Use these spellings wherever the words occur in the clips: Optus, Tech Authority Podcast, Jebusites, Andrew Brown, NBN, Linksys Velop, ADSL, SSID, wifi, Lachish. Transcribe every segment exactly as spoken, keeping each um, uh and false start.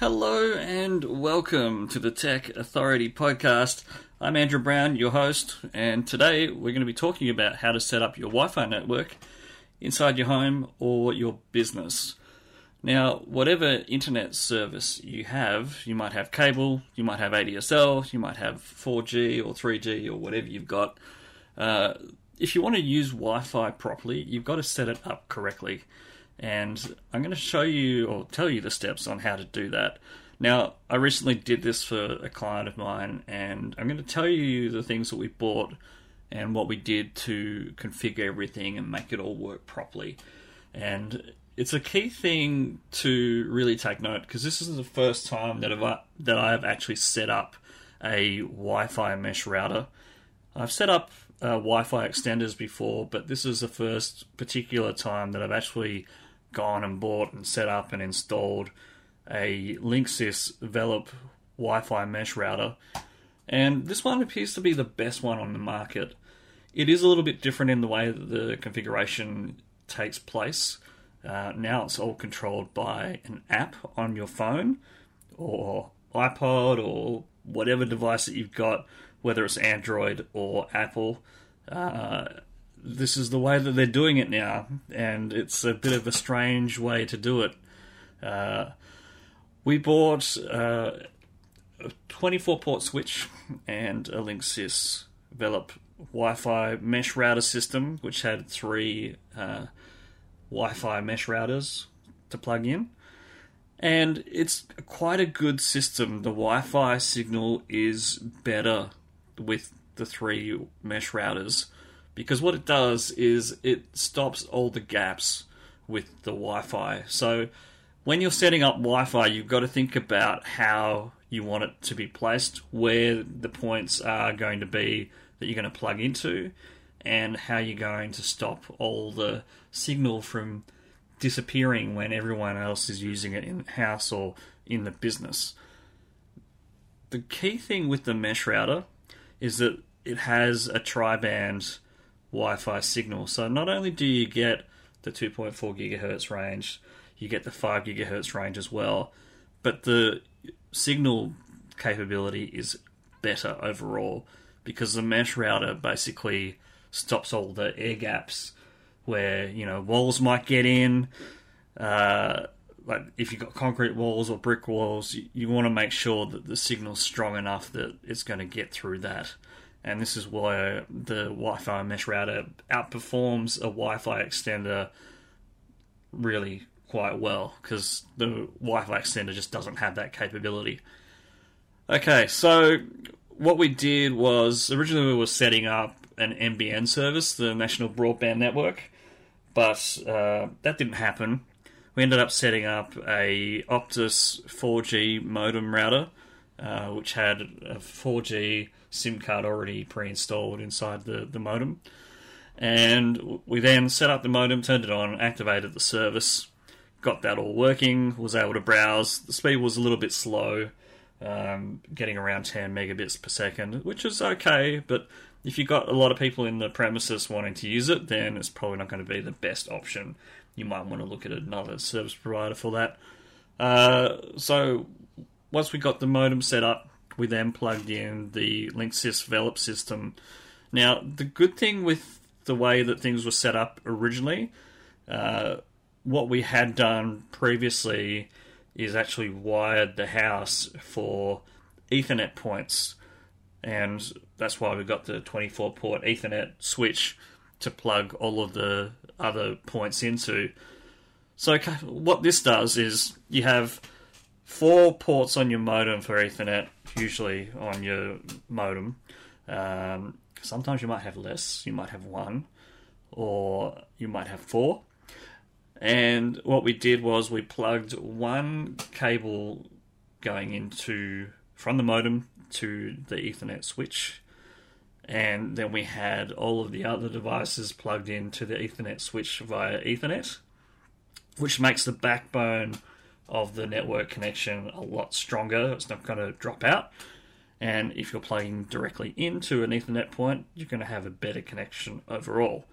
Hello and welcome to the Tech Authority Podcast. I'm Andrew Brown, your host, and today we're going to be talking about how to set up your Wi-Fi network inside your home or your business. Now, whatever internet service you have, you might have cable, you might have A D S L, you might have four G or three G or whatever you've got. Uh, if you want to use Wi-Fi properly, you've got to set it up correctly. And I'm going to show you or tell you the steps on how to do that. Now, I recently did this for a client of mine, and I'm going to tell you the things that we bought and what we did to configure everything and make it all work properly. And it's a key thing to really take note, because this is the first time that I've, that I've actually set up a Wi-Fi mesh router. I've set up uh, Wi-Fi extenders before, but this is the first particular time that I've actually gone and bought and set up and installed a Linksys Velop Wi-Fi mesh router, and this one appears to be the best one on the market. It is a little bit different in the way that the configuration takes place. Uh, now it's all controlled by an app on your phone or iPod or whatever device that you've got, whether it's Android or Apple. Uh, This is the way that they're doing it now, and it's a bit of a strange way to do it. Uh, we bought uh, a twenty-four port switch and a Linksys Velop Wi-Fi mesh router system, which had three uh, Wi-Fi mesh routers to plug in. And it's quite a good system. The Wi-Fi signal is better with the three mesh routers, because what it does is it stops all the gaps with the Wi-Fi. So when you're setting up Wi-Fi, you've got to think about how you want it to be placed, where the points are going to be that you're going to plug into, and how you're going to stop all the signal from disappearing when everyone else is using it in the house or in the business. The key thing with the mesh router is that it has a tri-band Wi-Fi signal. So not only do you get the two point four gigahertz range, you get the five gigahertz range as well, but the signal capability is better overall, because the mesh router basically stops all the air gaps where, you know, walls might get in. Uh, like if you've got concrete walls or brick walls, you, you want to make sure that the signal's strong enough that it's going to get through that. And this is why the Wi-Fi mesh router outperforms a Wi-Fi extender really quite well, because the Wi-Fi extender just doesn't have that capability. Okay, so what we did was, originally we were setting up an N B N service, the National Broadband Network, but uh, that didn't happen. We ended up setting up a Optus four G modem router, Uh, which had a four G SIM card already pre-installed inside the, the modem. And we then set up the modem, turned it on, activated the service, got that all working, was able to browse. The speed was a little bit slow, um, getting around ten megabits per second, which is okay, but if you've got a lot of people in the premises wanting to use it, then it's probably not going to be the best option. You might want to look at another service provider for that. Uh, so... Once we got the modem set up, we then plugged in the Linksys Velop system. Now, the good thing with the way that things were set up originally, uh, what we had done previously is actually wired the house for Ethernet points. And that's why we got the twenty-four port Ethernet switch to plug all of the other points into. So what this does is you have four ports on your modem for Ethernet, usually on your modem. Um, sometimes you might have less, you might have one, or you might have four. And what we did was we plugged one cable going into from the modem to the Ethernet switch, and then we had all of the other devices plugged into the Ethernet switch via Ethernet, which makes the backbone of the network connection a lot stronger. It's not going to drop out. And if you're plugging directly into an Ethernet point, you're going to have a better connection overall.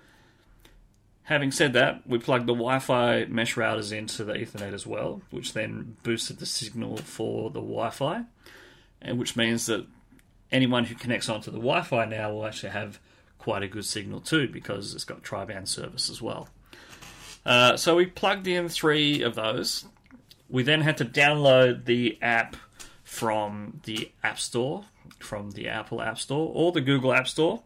Having said that, we plugged the Wi-Fi mesh routers into the Ethernet as well, which then boosted the signal for the Wi-Fi, and which means that anyone who connects onto the Wi-Fi now will actually have quite a good signal too, because it's got tri-band service as well. Uh, so we plugged in three of those. We then had to download the app from the App Store, from the Apple App Store or the Google App Store,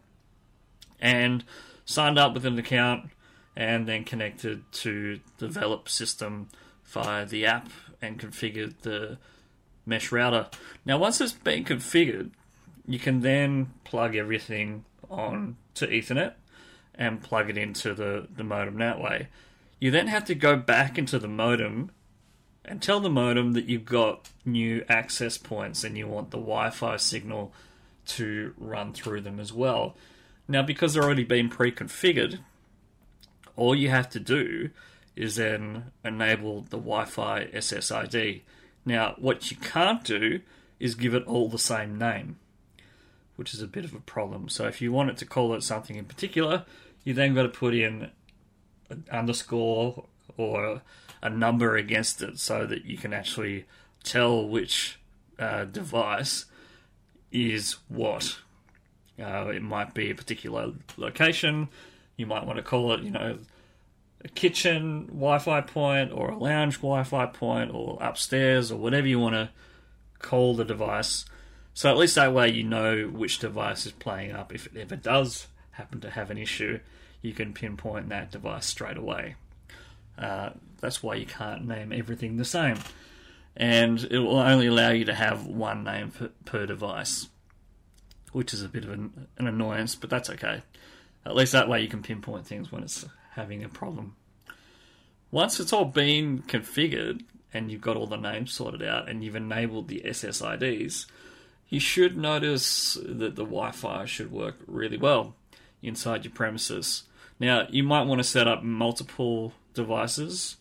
and signed up with an account, and then connected to the Velop system via the app and configured the mesh router. Now, once it's been configured, you can then plug everything on to Ethernet and plug it into the, the modem that way. You then have to go back into the modem and tell the modem that you've got new access points and you want the Wi-Fi signal to run through them as well. Now, because they're already been pre-configured, all you have to do is then enable the Wi-Fi S S I D. Now, what you can't do is give it all the same name, which is a bit of a problem. So if you want it to call it something in particular, you then got to put in an underscore or a number against it so that you can actually tell which uh, device is what. Uh, it might be a particular location. You might want to call it, you know, a kitchen Wi-Fi point or a lounge Wi-Fi point or upstairs or whatever you want to call the device. So at least that way you know which device is playing up. If it ever does happen to have an issue, you can pinpoint that device straight away. Uh, that's why you can't name everything the same. And it will only allow you to have one name per, per device, which is a bit of an, an annoyance, but that's okay. At least that way you can pinpoint things when it's having a problem. Once it's all been configured and you've got all the names sorted out and you've enabled the S S I Ds, you should notice that the Wi-Fi should work really well inside your premises. Now, you might want to set up multiple devices,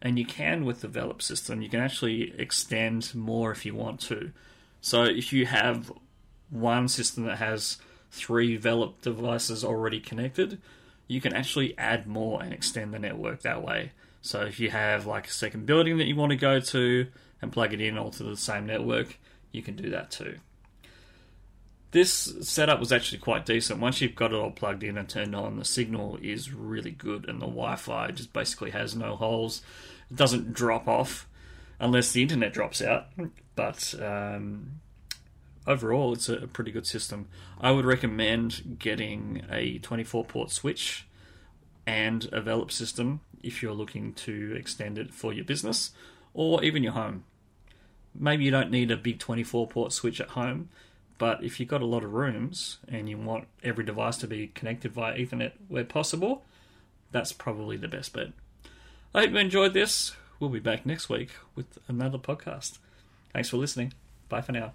and you can with the Velop system. You can actually extend more if you want to. So if you have one system that has three Velop devices already connected, you can actually add more and extend the network that way. So if you have like a second building that you want to go to and plug it in all to the same network, you can do that too. This setup was actually quite decent. Once you've got it all plugged in and turned on, the signal is really good, and the Wi-Fi just basically has no holes. It doesn't drop off unless the internet drops out, but um, overall, it's a pretty good system. I would recommend getting a twenty-four port switch and a Velop system if you're looking to extend it for your business or even your home. Maybe you don't need a big twenty-four port switch at home, but if you've got a lot of rooms and you want every device to be connected via Ethernet where possible, that's probably the best bet. I hope you enjoyed this. We'll be back next week with another podcast. Thanks for listening. Bye for now.